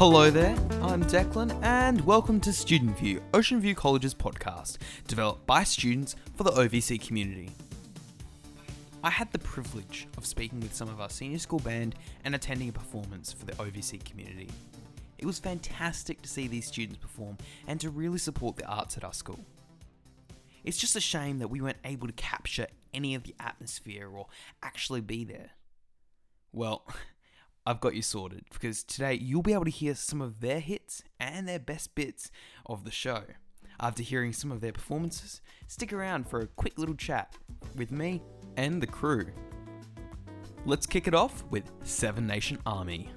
Hello there, I'm Declan and welcome to Student View, Ocean View College's podcast, developed by students for the OVC community. I had the privilege of speaking with some of our senior school band and attending a performance for the OVC community. It was fantastic to see these students perform and to really support the arts at our school. It's just a shame that we weren't able to capture any of the atmosphere or actually be there. Well, I've got you sorted, because today you'll be able to hear some of their hits and their best bits of the show. After hearing some of their performances, stick around for a quick little chat with me and the crew. Let's kick it off with Seven Nation Army.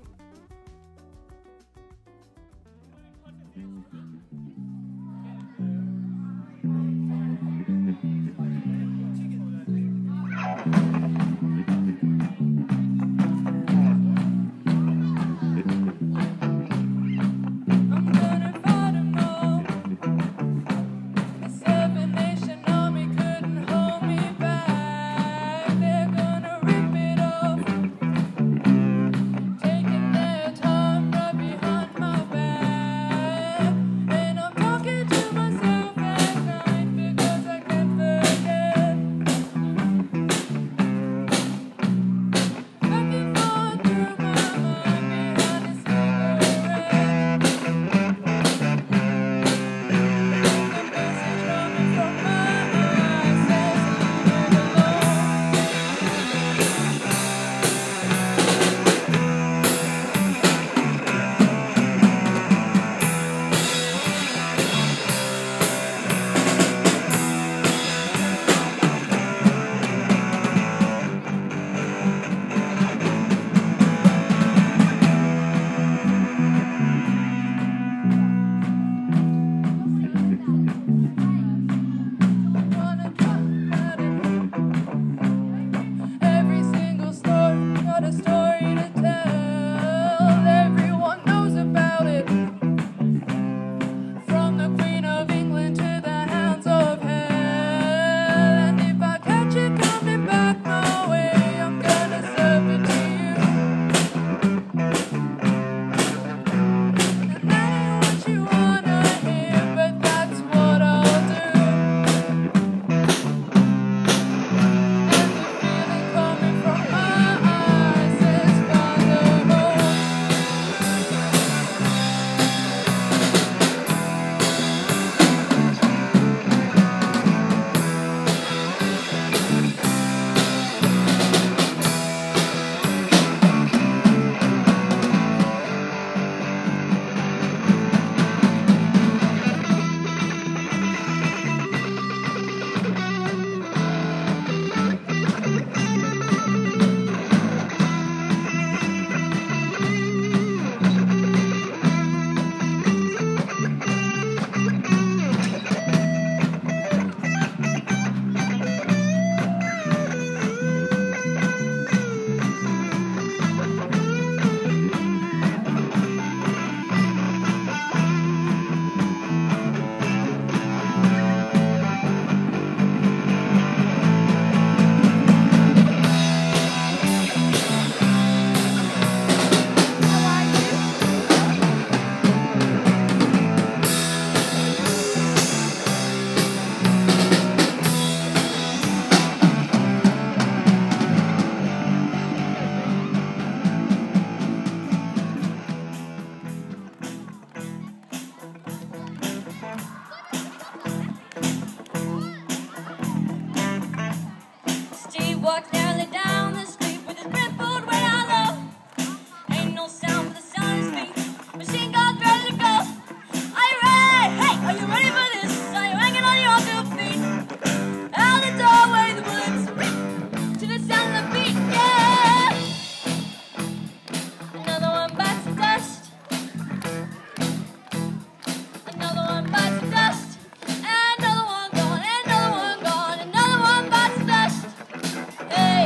Hey!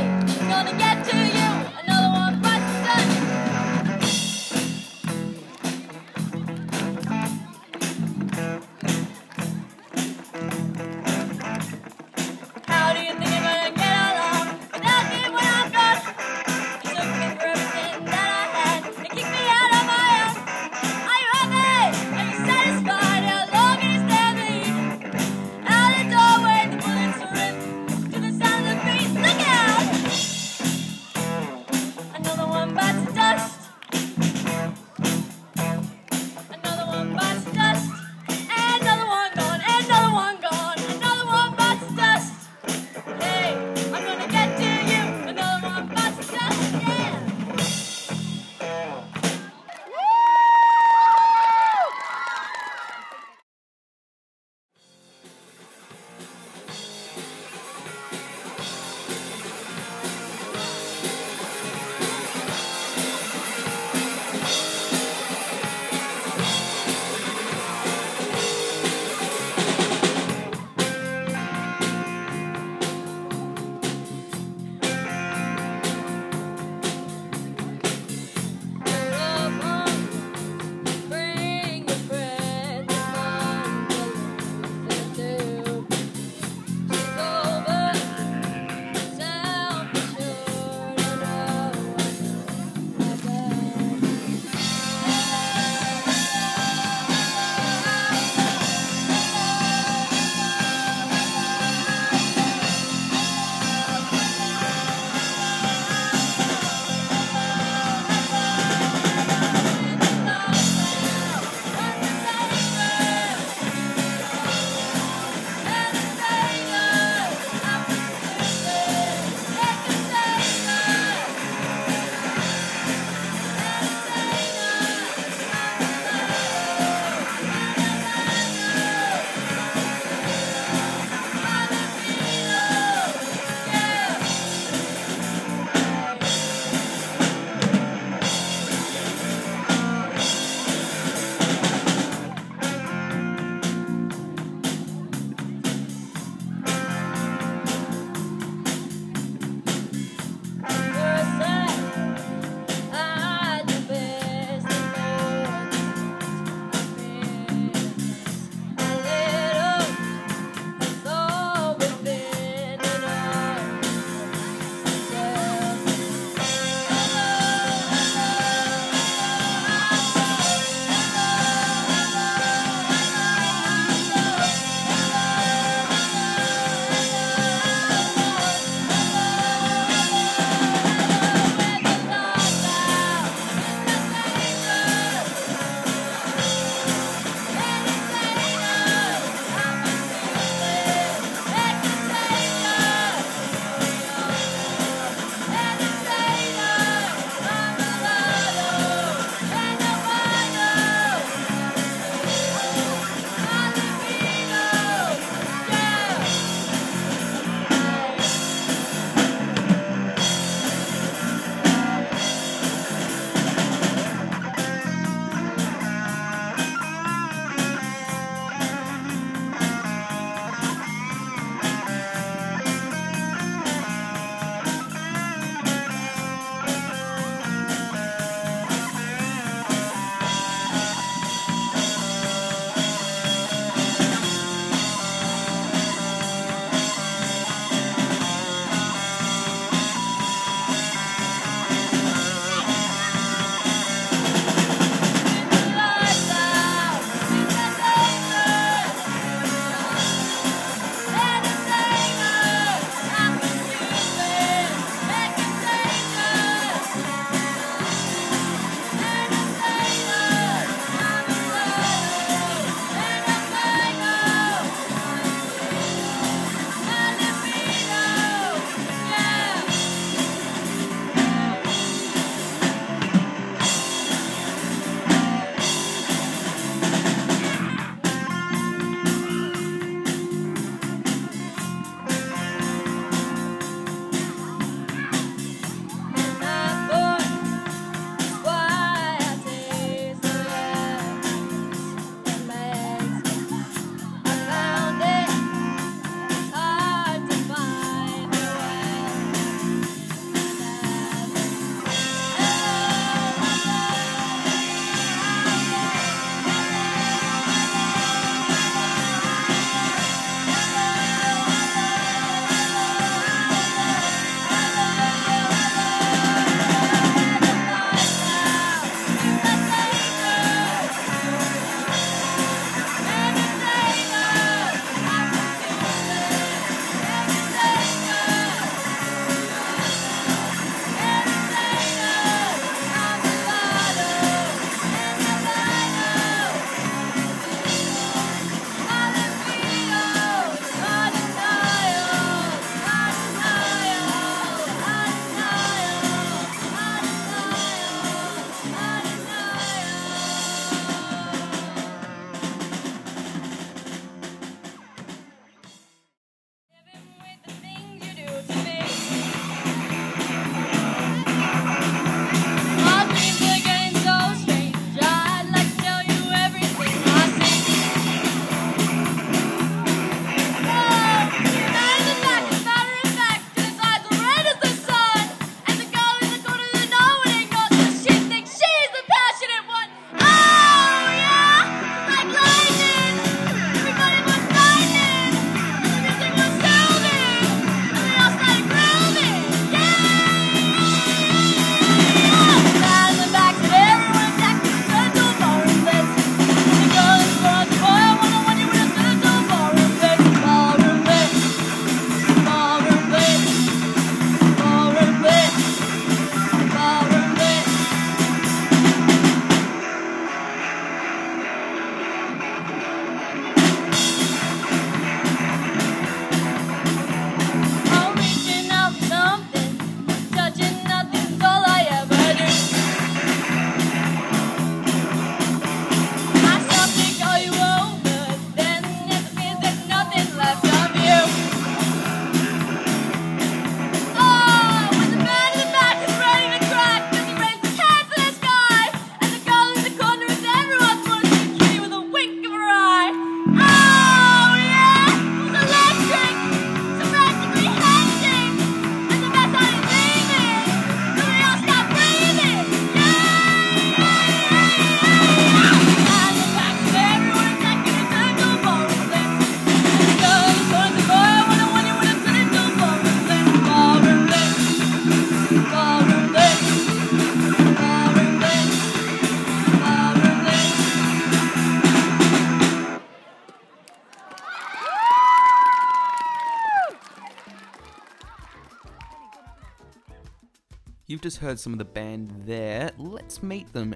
you've just heard some of the band there. Let's meet them.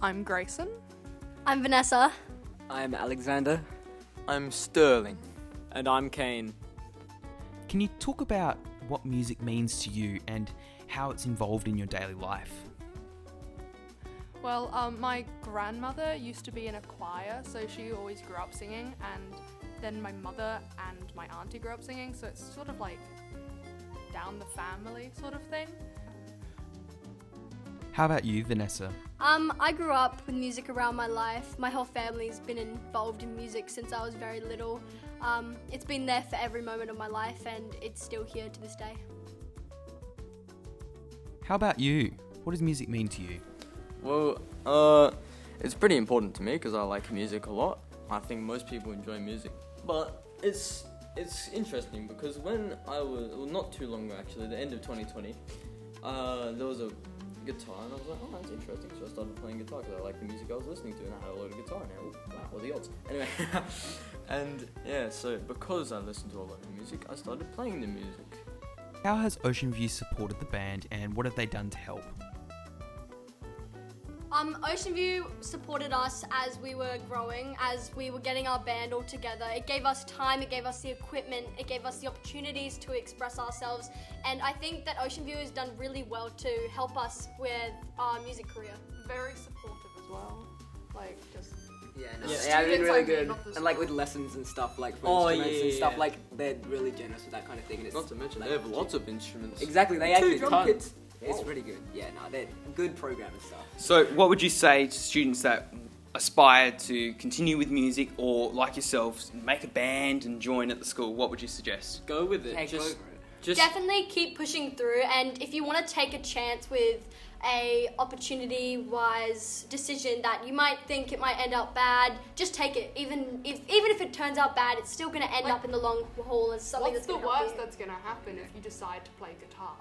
I'm Grayson. I'm Vanessa. I'm Alexander. I'm Sterling. And I'm Kane. Can you talk about what music means to you and how it's involved in your daily life? Well, my grandmother used to be in a choir, so she always grew up singing, and then my mother and my auntie grew up singing, so it's sort of like down the family sort of thing. How about you, Vanessa? I grew up with music around my life. My whole family's been involved in music since I was very little. It's been there for every moment of my life, and it's still here to this day. How about you? What does music mean to you? Well, it's pretty important to me because I like music a lot. I think most people enjoy music. But it's interesting because when I was, well, not too long ago actually, the end of 2020, there was a guitar and I was like, oh, that's interesting. So I started playing guitar because I liked the music I was listening to and I had a lot of guitar and wow, what are the odds? Anyway, and yeah, so because I listened to a lot of music, I started playing the music. How has Ocean View supported the band and what have they done to help? Ocean View supported us as we were growing, as we were getting our band all together. It gave us time, it gave us the equipment, it gave us the opportunities to express ourselves, and I think that Ocean View has done really well to help us with our music career. Very supportive as well, like just... Yeah, no. Yeah, I've been really good, and like with lessons and stuff, like for instruments and stuff, like they're really generous with that kind of thing. And it's not to mention like, they have lots of instruments. Exactly, they actually tons. It's pretty good. Yeah, no, they're good programmers stuff. So what would you say to students that aspire to continue with music or, like yourselves, make a band and join at the school? What would you suggest? Go with it. Yeah, just, definitely keep pushing through, and if you want to take a chance with a opportunity-wise decision that you might think it might end up bad, just take it. Even if it turns out bad, it's still going to end up in the long haul as something that's going to happen. What's the worst that's going to happen if you decide to play guitar?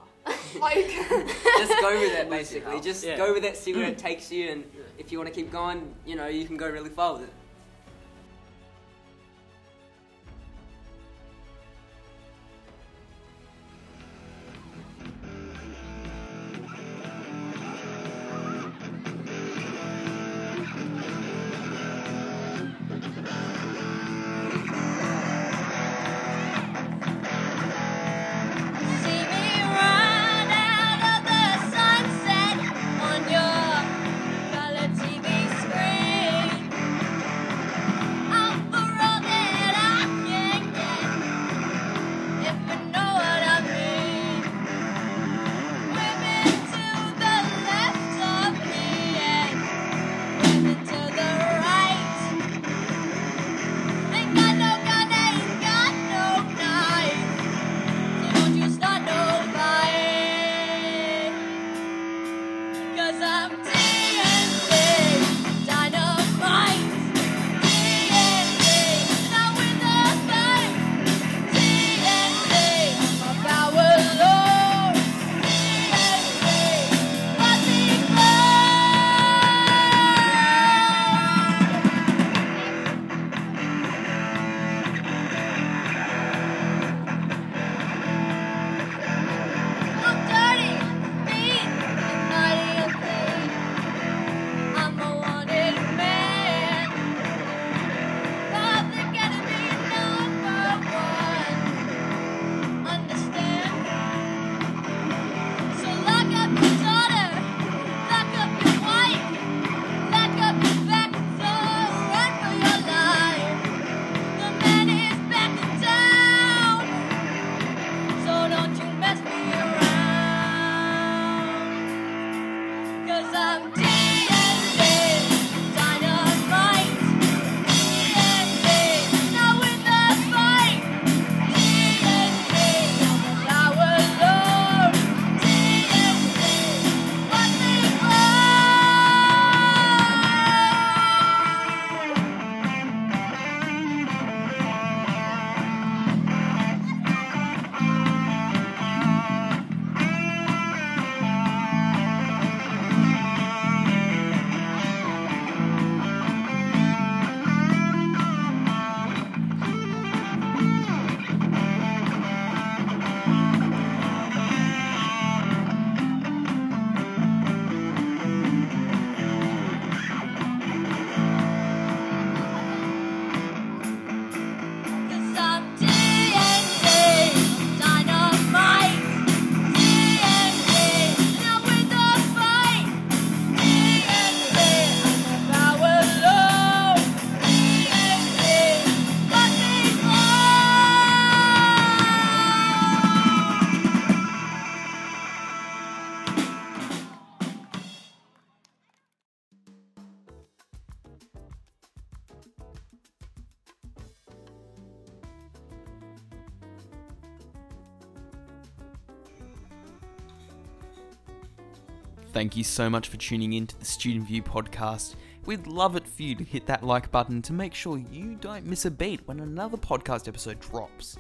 Like, just go with it, basically. Just go with it, see where it takes you, and if you want to keep going, you know, you can go really far with it. Thank you so much for tuning in to the Student View podcast. We'd love it for you to hit that like button to make sure you don't miss a beat when another podcast episode drops.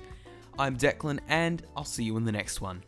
I'm Declan, and I'll see you in the next one.